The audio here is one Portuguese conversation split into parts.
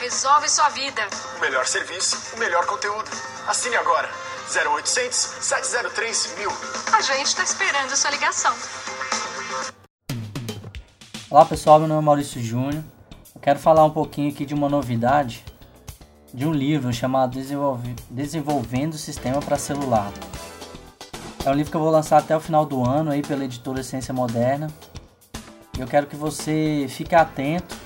resolve sua vida. O melhor serviço, o melhor conteúdo. Assine agora. 0800 703 1000. A gente está esperando a sua ligação. Olá pessoal, meu nome é Maurício Júnior. Eu quero falar um pouquinho aqui de uma novidade de um livro chamado Desenvolvendo Sistema para Celular. É um livro que eu vou lançar até o final do ano aí pela editora Essência Moderna. Eu quero que você fique atento,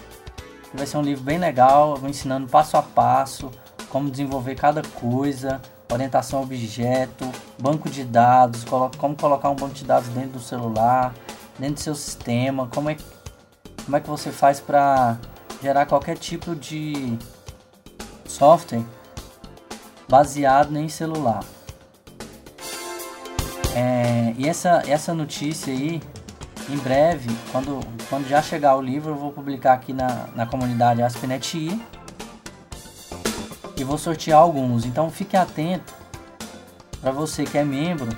que vai ser um livro bem legal. Eu vou ensinando passo a passo como desenvolver cada coisa, orientação a objeto, banco de dados, como colocar um banco de dados dentro do celular, dentro do seu sistema, como é que você faz para gerar qualquer tipo de software baseado em celular. E essa notícia aí, em breve, quando já chegar o livro, eu vou publicar aqui na comunidade Aspineti e vou sortear alguns. Então fique atento para você que é membro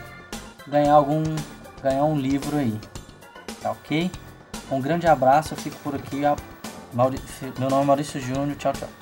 ganhar um livro aí, tá ok? Um grande abraço, eu fico por aqui. Meu nome é Maurício Júnior, tchau, tchau.